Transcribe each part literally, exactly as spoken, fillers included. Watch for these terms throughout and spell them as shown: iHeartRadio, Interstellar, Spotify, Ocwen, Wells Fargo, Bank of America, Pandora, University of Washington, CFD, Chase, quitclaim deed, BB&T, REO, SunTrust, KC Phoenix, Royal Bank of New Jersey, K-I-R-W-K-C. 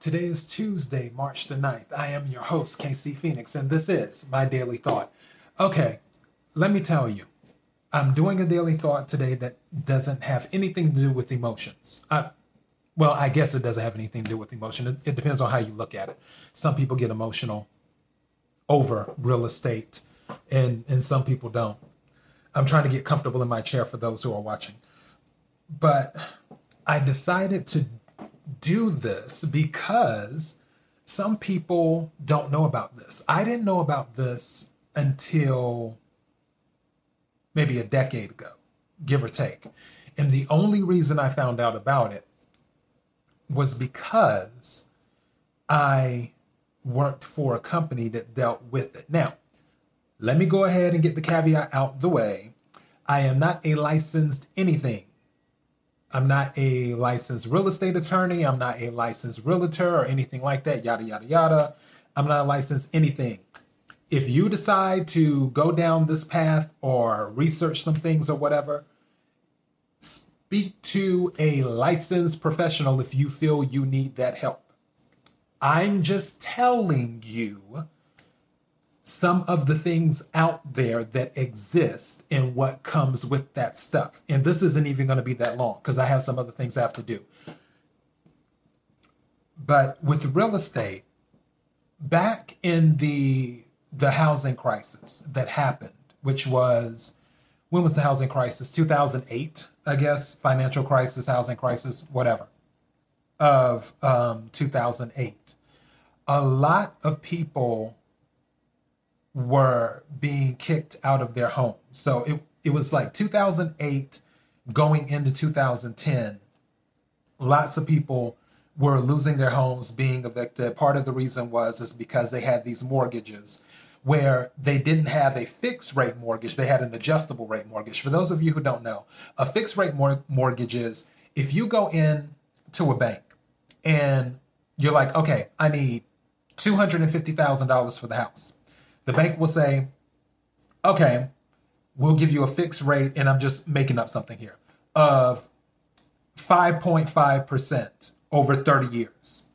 Today is Tuesday, March the ninth. I am your host, K C Phoenix, and this is my Daily Thought. Okay, let me tell you, I'm doing a Daily Thought today that doesn't have anything to do with emotions. I, well, I guess it doesn't have anything to do with emotion. It, it depends on how you look at it. Some people get emotional over real estate, and, and some people don't. I'm trying to get comfortable in my chair for those who are watching. But I decided to do this because some people don't know about this. I didn't know about this until maybe a decade ago, give or take. And the only reason I found out about it was because I worked for a company that dealt with it. Now, let me go ahead and get the caveat out the way. I am not a licensed anything. I'm not a licensed real estate attorney. I'm not a licensed realtor or anything like that, yada, yada, yada. I'm not a licensed anything. If you decide to go down this path or research some things or whatever, speak to a licensed professional if you feel you need that help. I'm just telling you some of the things out there that exist and what comes with that stuff. And this isn't even going to be that long because I have some other things I have to do. But with real estate, back in the the housing crisis that happened, which was, when was the housing crisis? two thousand eight, I guess, financial crisis, housing crisis, whatever, of um, two thousand eight. A lot of people were being kicked out of their homes. So it, it was like two thousand eight going into two thousand ten. Lots of people were losing their homes, being evicted. Part of the reason was is because they had these mortgages where they didn't have a fixed rate mortgage. They had an adjustable rate mortgage. For those of you who don't know, a fixed rate mor- mortgage is if you go in to a bank and you're like, okay, I need two hundred fifty thousand dollars for the house. The bank will say, okay, we'll give you a fixed rate, and I'm just making up something here, of five point five percent over thirty years.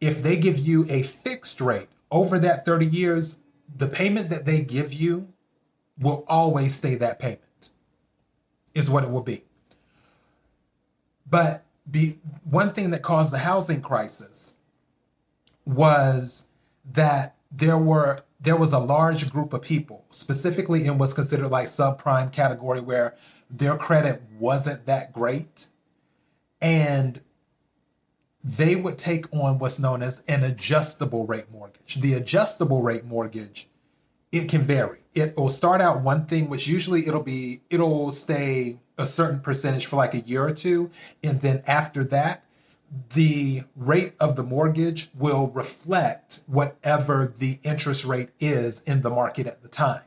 If they give you a fixed rate over that thirty years, the payment that they give you will always stay that payment, is what it will be. But the one thing that caused the housing crisis was that there were There was a large group of people, specifically in what's considered like subprime category, where their credit wasn't that great. And they would take on what's known as an adjustable rate mortgage. The adjustable rate mortgage, it can vary. It will start out one thing, which usually it'll be, it'll stay a certain percentage for like a year or two. And then after that, the rate of the mortgage will reflect whatever the interest rate is in the market at the time.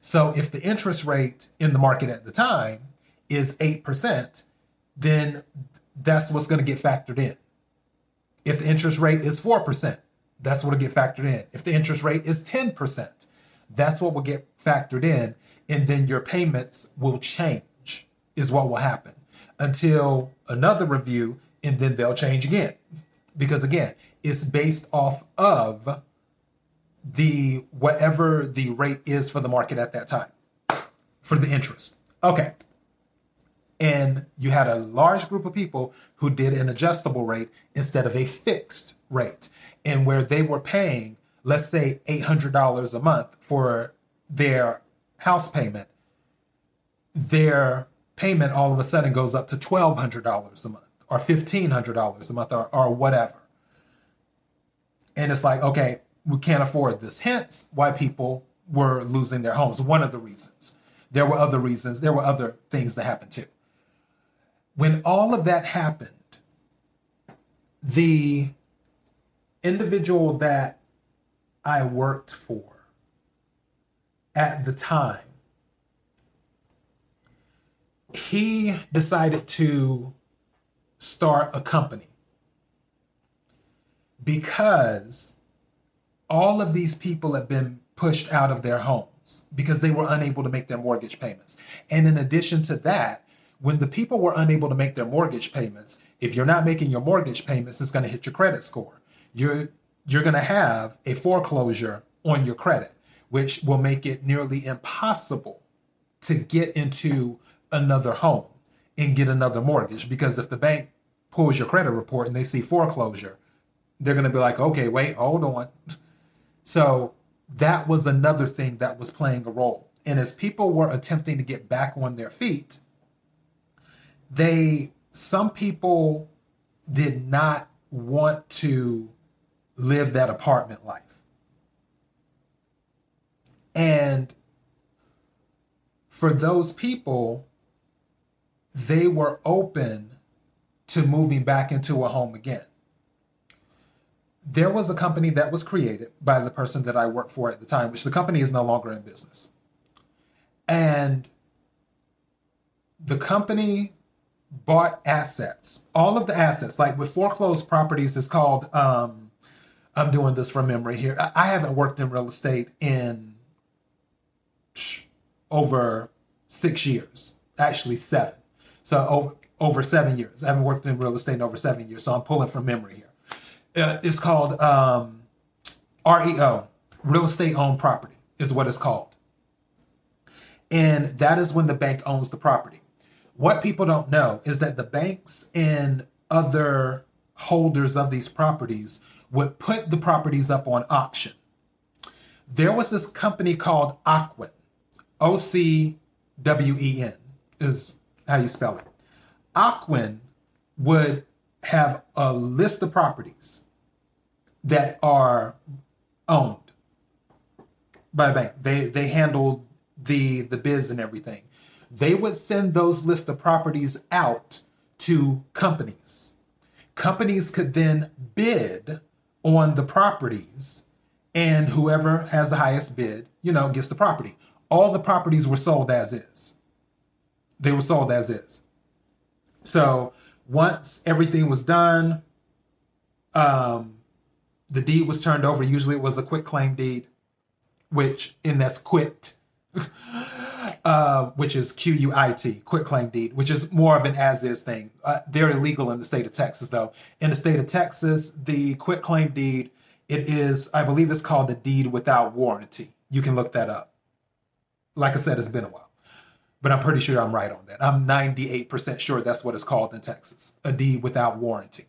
So if the interest rate in the market at the time is eight percent, then that's what's going to get factored in. If the interest rate is four percent, that's what will get factored in. If the interest rate is ten percent, that's what will get factored in. And then your payments will change, is what will happen, until another review. And then they'll change again, because again, it's based off of the whatever the rate is for the market at that time for the interest. Okay. And you had a large group of people who did an adjustable rate instead of a fixed rate, and where they were paying, let's say, eight hundred dollars a month for their house payment, their payment all of a sudden goes up to twelve hundred dollars a month. Or fifteen hundred dollars a month, or, or whatever. And it's like, okay, we can't afford this. Hence why people were losing their homes. One of the reasons. There were other reasons. There were other things that happened too. When all of that happened, the individual that I worked for at the time, he decided to start a company because all of these people have been pushed out of their homes because they were unable to make their mortgage payments. And in addition to that, when the people were unable to make their mortgage payments, if you're not making your mortgage payments, it's going to hit your credit score. you're you're going to have a foreclosure on your credit, which will make it nearly impossible to get into another home and get another mortgage. Because if the bank pulls your credit report and they see foreclosure, they're going to be like, okay, wait, hold on. So that was another thing that was playing a role. And as people were attempting to get back on their feet, they some people did not want to live that apartment life. And for those people, they were open to moving back into a home again. There was a company that was created by the person that I worked for at the time, which the company is no longer in business. And the company bought assets, all of the assets, like with foreclosed properties, it's called, um, I'm doing this from memory here. I haven't worked in real estate in over six years, actually seven. So over, over seven years. I haven't worked in real estate in over seven years. So I'm pulling from memory here. Uh, it's called um, R E O, real estate owned property is what it's called. And that is when the bank owns the property. What people don't know is that the banks and other holders of these properties would put the properties up on auction. There was this company called Ocwen, O C W E N is how you spell it. Ocwen would have a list of properties that are owned by a bank. They they handled the, the bids and everything. They would send those lists of properties out to companies. Companies could then bid on the properties, and whoever has the highest bid, you know, gets the property. All the properties were sold as is. They were sold as is. So once everything was done, um, the deed was turned over. Usually it was a quitclaim deed, which, and that's quit, uh, which is Q U I T, quitclaim deed, which is more of an as-is thing. Uh, they're illegal in the state of Texas, though. In the state of Texas, the quitclaim deed, it is, I believe it's called the deed without warranty. You can look that up. Like I said, it's been a while, but I'm pretty sure I'm right on that. I'm ninety-eight percent sure that's what it's called in Texas, a deed without warranty.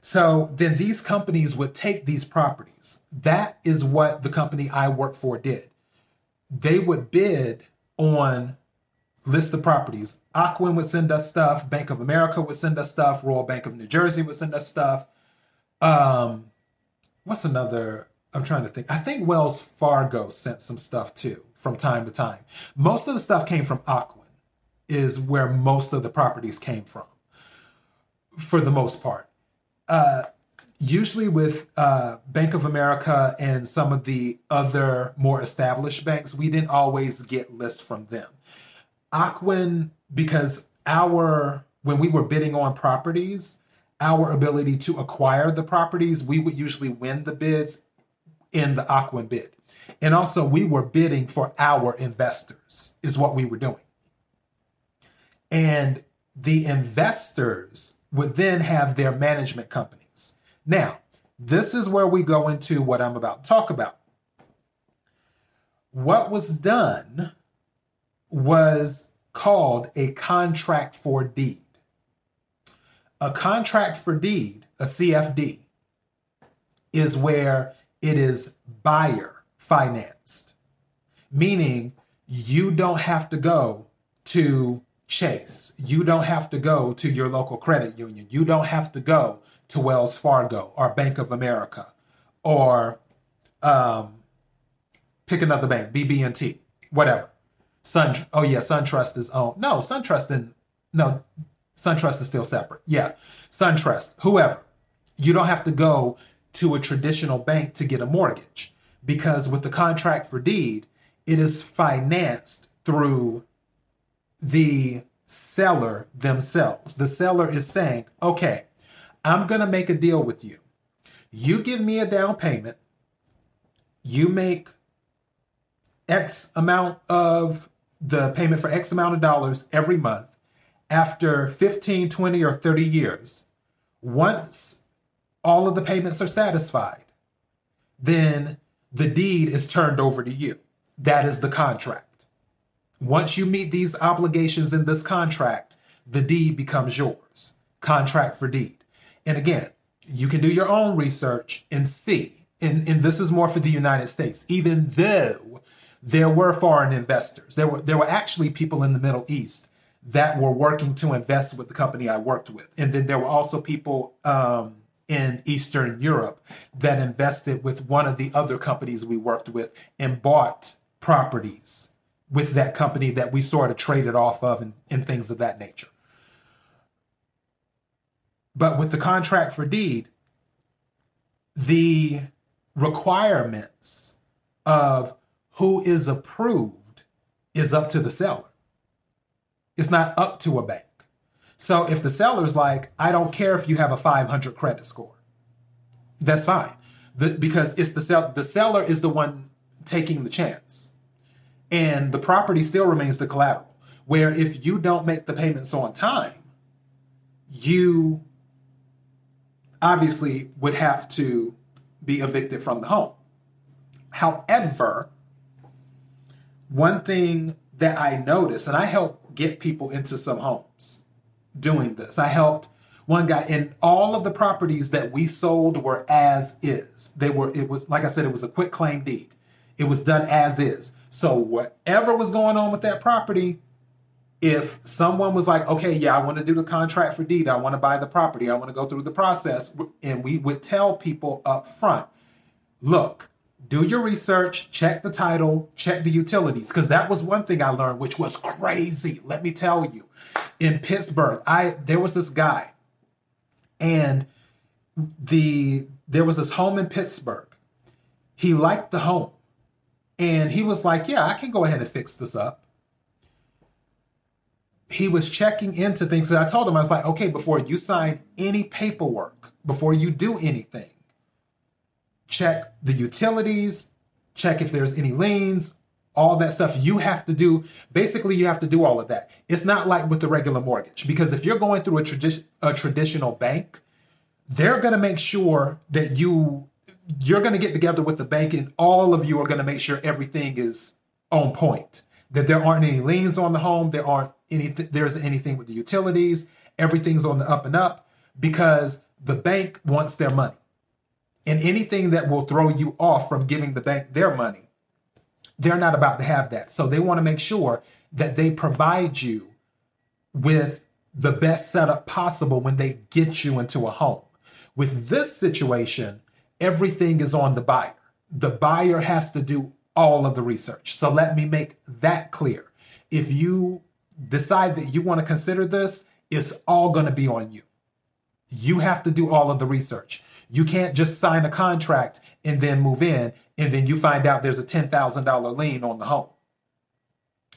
So then these companies would take these properties. That is what the company I worked for did. They would bid on list of properties. Ocwen would send us stuff. Bank of America would send us stuff. Royal Bank of New Jersey would send us stuff. Um, what's another... I'm trying to think. I think Wells Fargo sent some stuff too from time to time. Most of the stuff came from Ocwen, is where most of the properties came from, for the most part. Uh, usually with uh, Bank of America and some of the other more established banks, we didn't always get lists from them. Ocwen, because our when we were bidding on properties, our ability to acquire the properties, we would usually win the bids in the Ocwen bid. And also we were bidding for our investors is what we were doing. And the investors would then have their management companies. Now, this is where we go into what I'm about to talk about. What was done was called a contract for deed. A contract for deed, a C F D, is where it is buyer financed, meaning you don't have to go to Chase. You don't have to go to your local credit union. You don't have to go to Wells Fargo or Bank of America or um, pick another bank, B B and T, whatever. Sun, oh yeah, SunTrust is owned. No, SunTrust and no, SunTrust is still separate. Yeah, SunTrust, whoever. You don't have to go to a traditional bank to get a mortgage, because with the contract for deed, it is financed through the seller themselves. The seller is saying, okay, I'm going to make a deal with you. You give me a down payment. You make X amount of the payment for X amount of dollars every month. After fifteen, twenty, or thirty years, once all of the payments are satisfied, then the deed is turned over to you. That is the contract. Once you meet these obligations in this contract, the deed becomes yours. Contract for deed. And again, you can do your own research and see, and, and this is more for the United States, even though there were foreign investors. There were, there were actually people in the Middle East that were working to invest with the company I worked with. And then there were also people um, in Eastern Europe that invested with one of the other companies we worked with and bought properties with that company that we sort of traded off of and, and things of that nature. But with the contract for deed, the requirements of who is approved is up to the seller. It's not up to a bank. So if the seller's like, I don't care if you have a five hundred credit score, that's fine. The, because it's the, sell- the seller is the one taking the chance. And the property still remains the collateral, where if you don't make the payments on time, you obviously would have to be evicted from the home. However, one thing that I noticed, and I helped get people into some homes doing this. I helped one guy, and all of the properties that we sold were as is. They were, it was, like I said, it was a quitclaim deed. It was done as is. So whatever was going on with that property, if someone was like, okay, yeah, I want to do the contract for deed. I want to buy the property. I want to go through the process. And we would tell people up front, look, do your research, check the title, check the utilities. Because that was one thing I learned, which was crazy. Let me tell you, in Pittsburgh, I there was this guy and the there was this home in Pittsburgh. He liked the home and he was like, yeah, I can go ahead and fix this up. He was checking into things and I told him, I was like, okay, before you sign any paperwork, before you do anything, check the utilities, check if there's any liens, all that stuff you have to do. Basically, you have to do all of that. It's not like with the regular mortgage, because if you're going through a, tradi- a traditional bank, they're going to make sure that you, you're going to get together with the bank and all of you are going to make sure everything is on point. That there aren't any liens on the home, there aren't any, there isn't anything with the utilities, everything's on the up and up because the bank wants their money. And anything that will throw you off from giving the bank their money, they're not about to have that. So they want to make sure that they provide you with the best setup possible when they get you into a home. With this situation, everything is on the buyer. The buyer has to do all of the research. So let me make that clear. If you decide that you want to consider this, it's all going to be on you. You have to do all of the research. You can't just sign a contract and then move in and then you find out there's a ten thousand dollars lien on the home.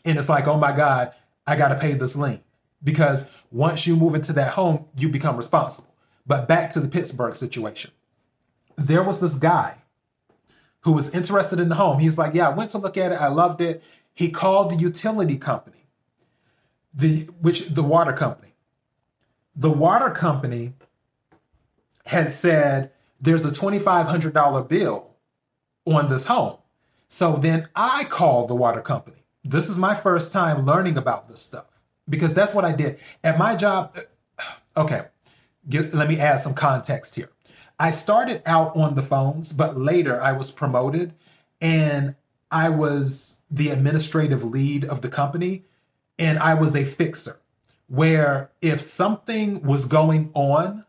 And it's like, oh my God, I got to pay this lien. Because once you move into that home, you become responsible. But back to the Pittsburgh situation. There was this guy who was interested in the home. He's like, yeah, I went to look at it. I loved it. He called the utility company, the which the water company. The water company had said there's a twenty-five hundred dollars bill on this home. So then I called the water company. This is my first time learning about this stuff because that's what I did at my job. Okay, give, let me add some context here. I started out on the phones, but later I was promoted and I was the administrative lead of the company and I was a fixer where if something was going on,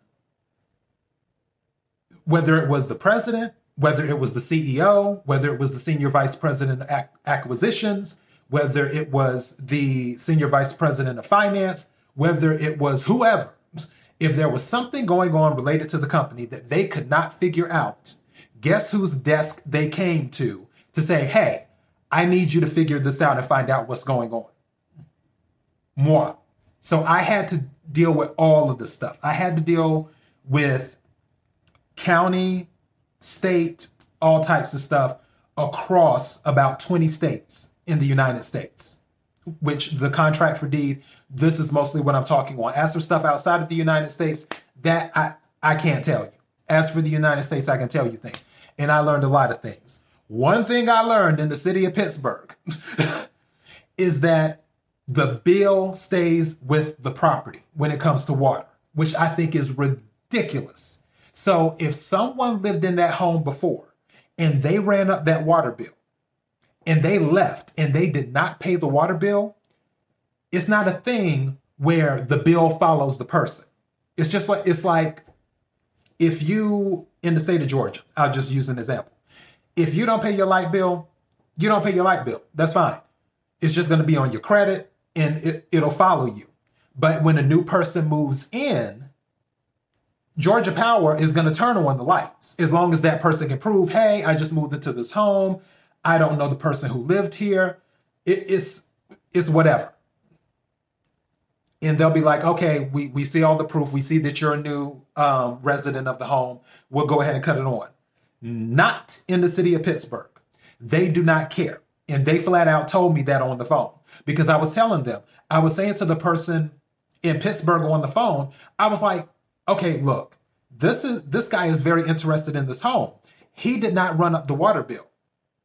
whether it was the president, whether it was the C E O, whether it was the senior vice president of acquisitions, whether it was the senior vice president of finance, whether it was whoever, if there was something going on related to the company that they could not figure out, guess whose desk they came to to say, hey, I need you to figure this out and find out what's going on. Moi. So I had to deal with all of this stuff. I had to deal with county, state, all types of stuff across about twenty states in the United States. Which the contract for deed, this is mostly what I'm talking on. As for stuff outside of the United States, that I, I can't tell you. As for the United States, I can tell you things. And I learned a lot of things. One thing I learned in the city of Pittsburgh is that the bill stays with the property when it comes to water, which I think is ridiculous. So if someone lived in that home before and they ran up that water bill and they left and they did not pay the water bill, it's not a thing where the bill follows the person. It's just like, it's like if you, in the state of Georgia, I'll just use an example. If you don't pay your light bill, you don't pay your light bill. That's fine. It's just going to be on your credit and it, it'll follow you. But when a new person moves in, Georgia Power is going to turn on the lights as long as that person can prove, hey, I just moved into this home. I don't know the person who lived here. It, it's it's whatever. And they'll be like, okay, we, we see all the proof. We see that you're a new um, resident of the home. We'll go ahead and cut it on. Not in the city of Pittsburgh. They do not care. And they flat out told me that on the phone because I was telling them, I was saying to the person in Pittsburgh on the phone, I was like, okay, look, this is this guy is very interested in this home. He did not run up the water bill.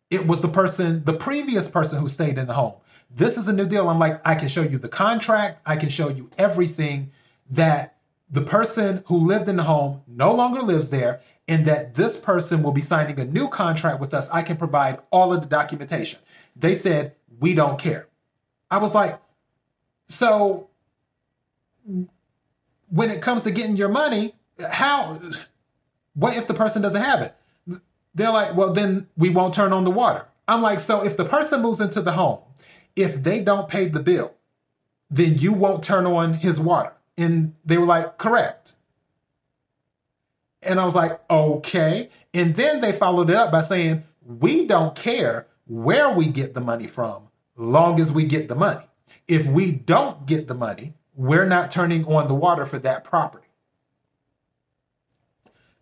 It was the person, the previous person who stayed in the home. This is a new deal. I'm like, I can show you the contract. I can show you everything that the person who lived in the home no longer lives there and that this person will be signing a new contract with us. I can provide all of the documentation. They said, we don't care. I was like, so when it comes to getting your money, how, what if the person doesn't have it? They're like, well, then we won't turn on the water. I'm like, so if the person moves into the home, if they don't pay the bill, then you won't turn on his water. And they were like, correct. And I was like, okay. And then they followed it up by saying, we don't care where we get the money from, long as we get the money. If we don't get the money, we're not turning on the water for that property.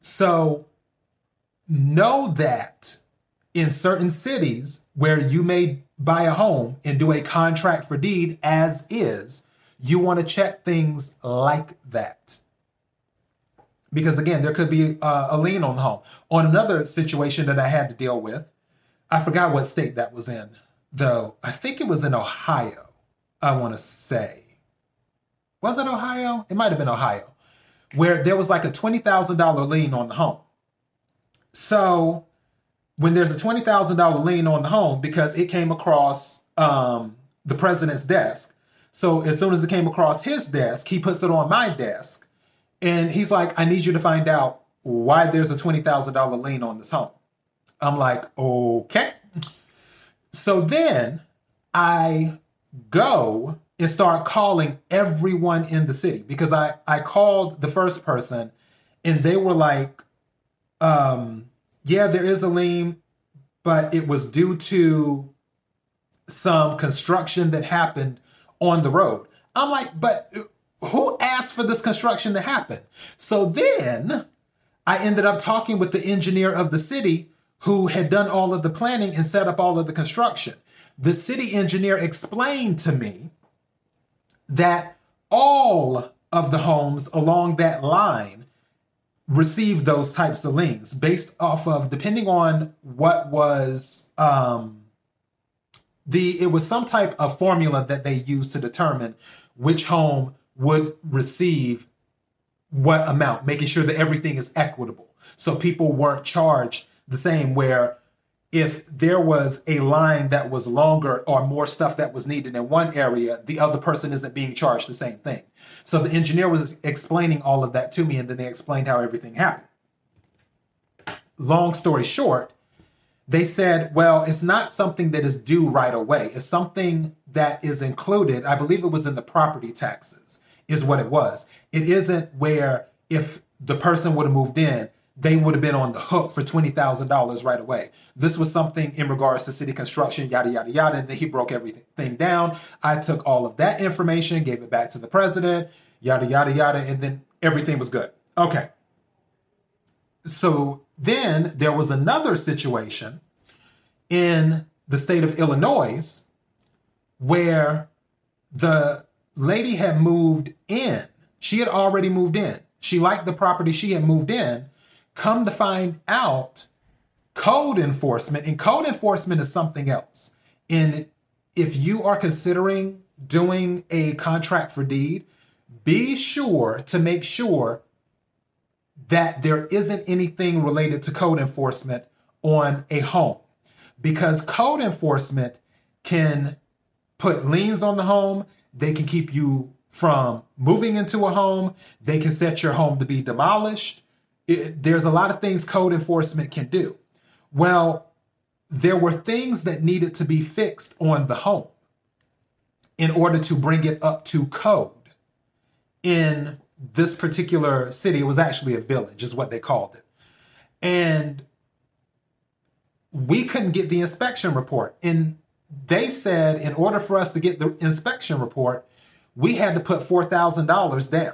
So know that in certain cities where you may buy a home and do a contract for deed as is, you want to check things like that. Because again, there could be a, a lien on the home. On another situation that I had to deal with, I forgot what state that was in, though. I think it was in Ohio, I want to say. Was it Ohio? It might have been Ohio, where there was like a twenty thousand dollars lien on the home. So when there's a twenty thousand dollars lien on the home, because it came across um, the president's desk, so as soon as it came across his desk, he puts it on my desk. And he's like, I need you to find out why there's a twenty thousand dollars lien on this home. I'm like, okay. So then I go and start calling everyone in the city because I, I called the first person and they were like, um, yeah, there is a lien, but it was due to some construction that happened on the road. I'm like, but who asked for this construction to happen? So then I ended up talking with the engineer of the city who had done all of the planning and set up all of the construction. The city engineer explained to me that all of the homes along that line received those types of liens based off of, depending on what was, um, The, it was some type of formula that they used to determine which home would receive what amount, making sure that everything is equitable. So people weren't charged the same, where if there was a line that was longer or more stuff that was needed in one area, the other person isn't being charged the same thing. So the engineer was explaining all of that to me, and then they explained how everything happened. Long story short, they said, well, it's not something that is due right away. It's something that is included. I believe it was in the property taxes is what it was. It isn't where if the person would have moved in, they would have been on the hook for twenty thousand dollars right away. This was something in regards to city construction, yada, yada, yada. And then he broke everything down. I took all of that information, gave it back to the president, yada, yada, yada. And then everything was good. Okay. So then there was another situation in the state of Illinois where the lady had moved in. She had already moved in. She liked the property. She had moved in, Come to find out, code enforcement, and code enforcement is something else. And if you are considering doing a contract for deed, be sure to make sure that there isn't anything related to code enforcement on a home, because code enforcement can put liens on the home. They can keep you from moving into a home. They can set your home to be demolished. It, there's a lot of things code enforcement can do. Well, there were things that needed to be fixed on the home in order to bring it up to code in this particular city. It was actually a village, is what they called it. And we couldn't get the inspection report. And they said in order for us to get the inspection report, we had to put four thousand dollars down.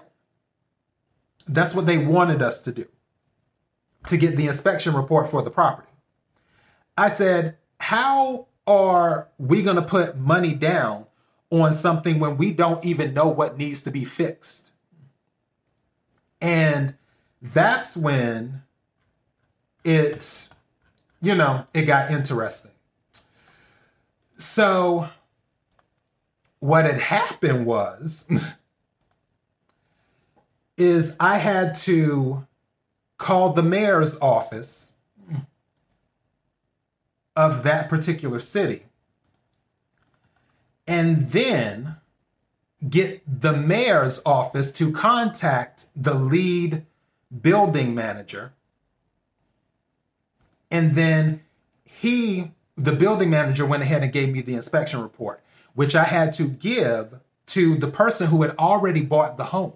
That's what they wanted us to do, to get the inspection report for the property. I said, how are we going to put money down on something when we don't even know what needs to be fixed? And that's when it, you know, it got interesting. So what had happened was, is I had to call the mayor's office of that particular city and then get the mayor's office to contact the lead building manager. And then he, the building manager, went ahead and gave me the inspection report, which I had to give to the person who had already bought the home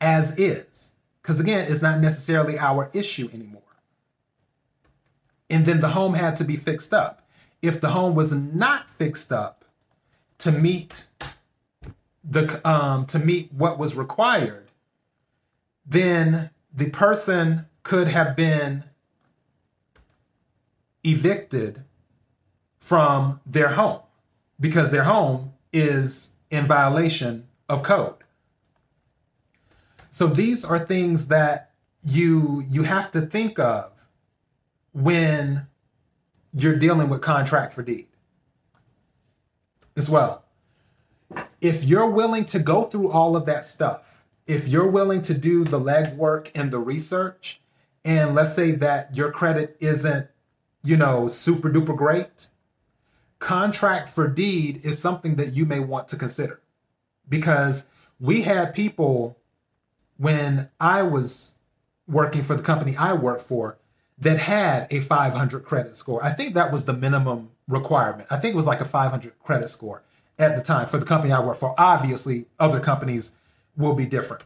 as is. Because again, it's not necessarily our issue anymore. And then the home had to be fixed up. If the home was not fixed up to meet the um, to meet what was required, then the person could have been evicted from their home because their home is in violation of code. So these are things that you you have to think of when you're dealing with contract for deed as well. If you're willing to go through all of that stuff, if you're willing to do the legwork and the research, and let's say that your credit isn't, you know, super duper great, contract for deed is something that you may want to consider. Because we had people, when I was working for the company I worked for, that had a five hundred credit score. I think that was the minimum requirement. I think it was like a five hundred credit score at the time for the company I worked for. Obviously, other companies will be different.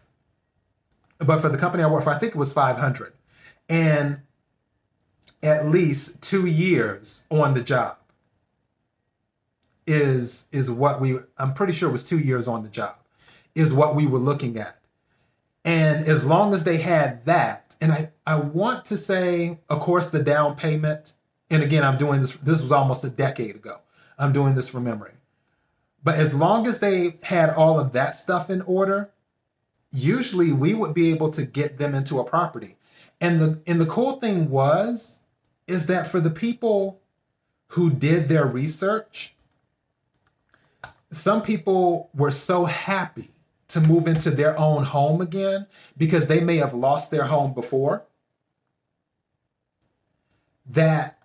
But for the company I worked for, I think it was five hundred. And at least two years on the job is, is what we, I'm pretty sure it was two years on the job, is what we were looking at. And as long as they had that, and I, I want to say, of course, the down payment, and again, I'm doing this, this was almost a decade ago. I'm doing this from memory. But as long as they had all of that stuff in order, usually we would be able to get them into a property. And the and the cool thing was, is that for the people who did their research, some people were so happy to move into their own home again because they may have lost their home before, that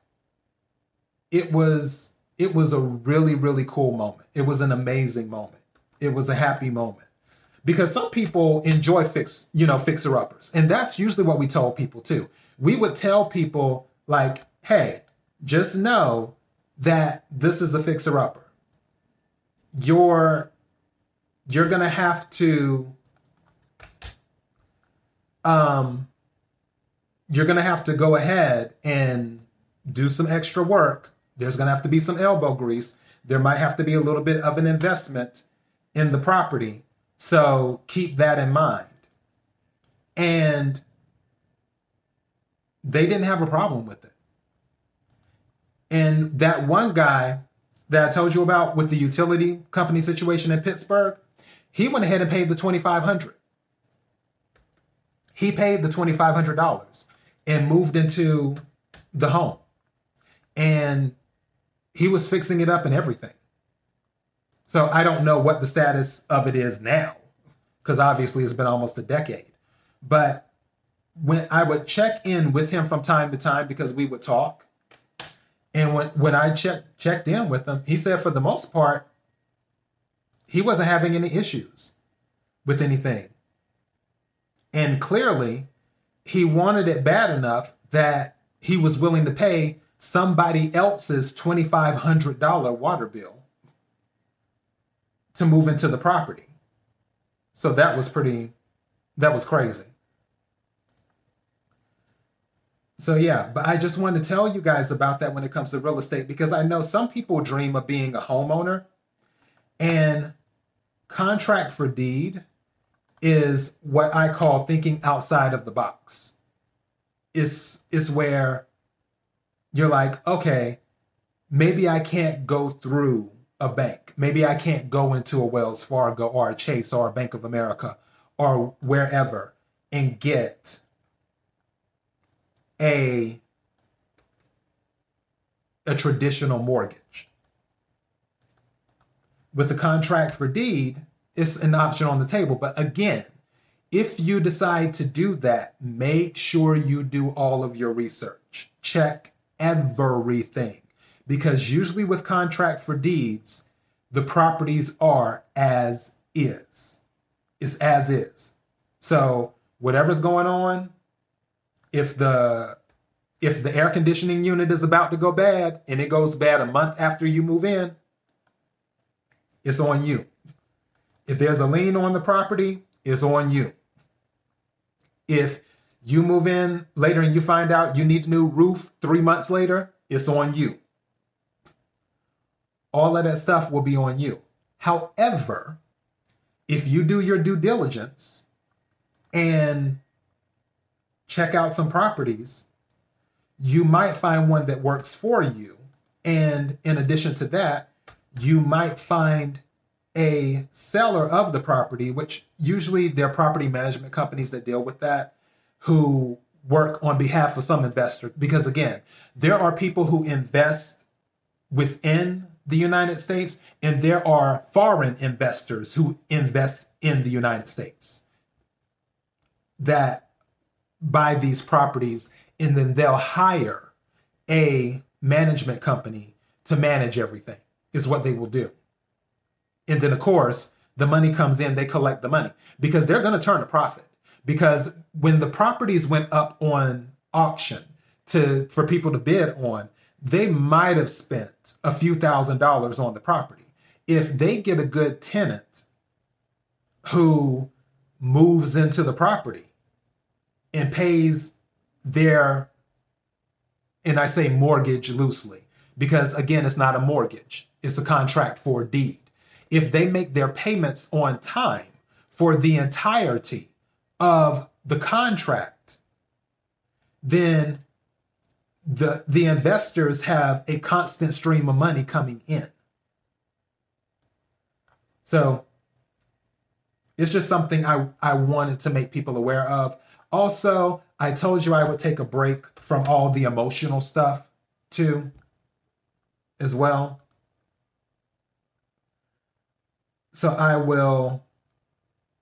it was it was a really, really cool moment. It was an amazing moment. It was a happy moment. Because some people enjoy fix, you know, fixer-uppers. And that's usually what we told people too. We would tell people like, hey, just know that this is a fixer-upper. You're, you're going to have to, um, you're going to have to go ahead and do some extra work. There's going to have to be some elbow grease. There might have to be a little bit of an investment in the property. So keep that in mind. And they didn't have a problem with it. And that one guy that I told you about with the utility company situation in Pittsburgh, he went ahead and paid the twenty-five hundred dollars. He paid the twenty-five hundred dollars and moved into the home. And he was fixing it up and everything. So I don't know what the status of it is now, because obviously it's been almost a decade. But when I would check in with him from time to time, because we would talk, and when, when I check, checked in with him, he said for the most part, he wasn't having any issues with anything. And clearly, he wanted it bad enough that he was willing to pay somebody else's twenty-five hundred dollars water bill to move into the property. So that was pretty, that was crazy. So yeah, but I just wanted to tell you guys about that when it comes to real estate, because I know some people dream of being a homeowner, and contract for deed is what I call thinking outside of the box. It's, it's where you're like, okay, maybe I can't go through a bank. Maybe I can't go into a Wells Fargo or a Chase or a Bank of America or wherever and get a, a traditional mortgage. With the contract for deed, it's an option on the table. But again, if you decide to do that, make sure you do all of your research. Check everything. Because usually with contract for deeds, the properties are as is. It's as is. So whatever's going on, if the if the air conditioning unit is about to go bad and it goes bad a month after you move in, it's on you. If there's a lien on the property, it's on you. If you move in later and you find out you need a new roof three months later, it's on you. All of that stuff will be on you. However, if you do your due diligence and check out some properties, you might find one that works for you. And in addition to that, you might find a seller of the property, which usually they're property management companies that deal with that, who work on behalf of some investor. Because again, there are people who invest within the United States, and there are foreign investors who invest in the United States that buy these properties, and then they'll hire a management company to manage everything, is what they will do. And then, of course, the money comes in, they collect the money, because they're going to turn a profit. Because when the properties went up on auction to for people to bid on, they might have spent a few thousand dollars on the property. If they get a good tenant who moves into the property and pays their, and I say mortgage loosely, because again, it's not a mortgage, it's a contract for deed. If they make their payments on time for the entirety of the contract, then the, the investors have a constant stream of money coming in. So it's just something I, I wanted to make people aware of. Also, I told you I would take a break from all the emotional stuff too, as well. So I will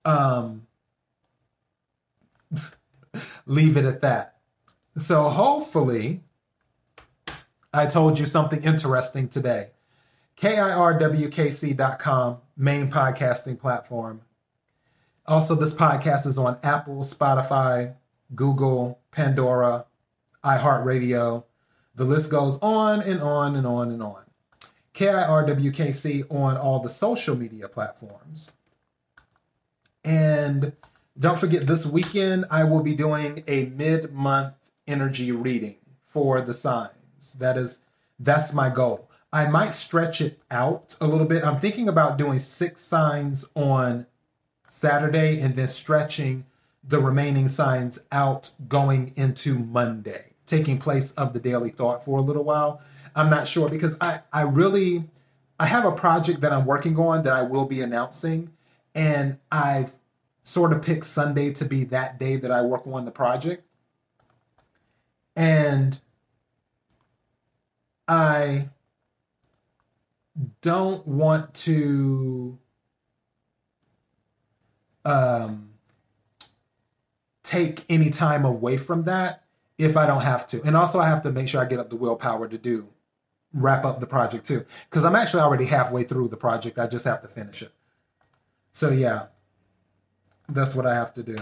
um, leave it at that. So hopefully I told you something interesting today. K I R W K C dot com, main podcasting platform. Also, this podcast is on Apple, Spotify, Google, Pandora, iHeartRadio. The list goes on and on and on and on. K I R W K C on all the social media platforms. And don't forget, this weekend, I will be doing a mid-month energy reading for the signs. That is, that's my goal. I might stretch it out a little bit. I'm thinking about doing six signs on Saturday and then stretching the remaining signs out going into Monday, taking place of the daily thought for a little while. I'm not sure, because I, I really, I have a project that I'm working on that I will be announcing, and I've sort of picked Sunday to be that day that I work on the project. And I don't want to um, take any time away from that if I don't have to. And also I have to make sure I get up the willpower to do, wrap up the project too. Because I'm actually already halfway through the project. I just have to finish it. So yeah, that's what I have to do.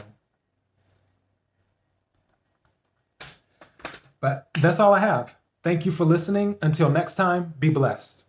But that's all I have. Thank you for listening. Until next time, be blessed.